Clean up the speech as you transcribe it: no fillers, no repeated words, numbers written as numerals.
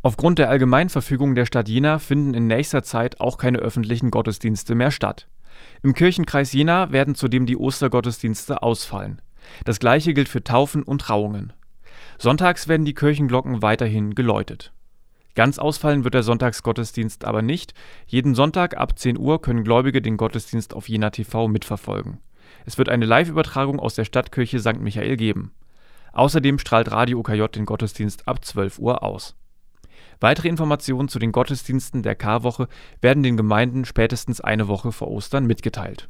Aufgrund der Allgemeinverfügung der Stadt Jena finden in nächster Zeit auch keine öffentlichen Gottesdienste mehr statt. Im Kirchenkreis Jena werden zudem die Ostergottesdienste ausfallen. Das gleiche gilt für Taufen und Trauungen. Sonntags werden die Kirchenglocken weiterhin geläutet. Ganz ausfallen wird der Sonntagsgottesdienst aber nicht. Jeden Sonntag ab 10 Uhr können Gläubige den Gottesdienst auf Jena TV mitverfolgen. Es wird eine Live-Übertragung aus der Stadtkirche St. Michael geben. Außerdem strahlt Radio OKJ den Gottesdienst ab 12 Uhr aus. Weitere Informationen zu den Gottesdiensten der Karwoche werden den Gemeinden spätestens eine Woche vor Ostern mitgeteilt.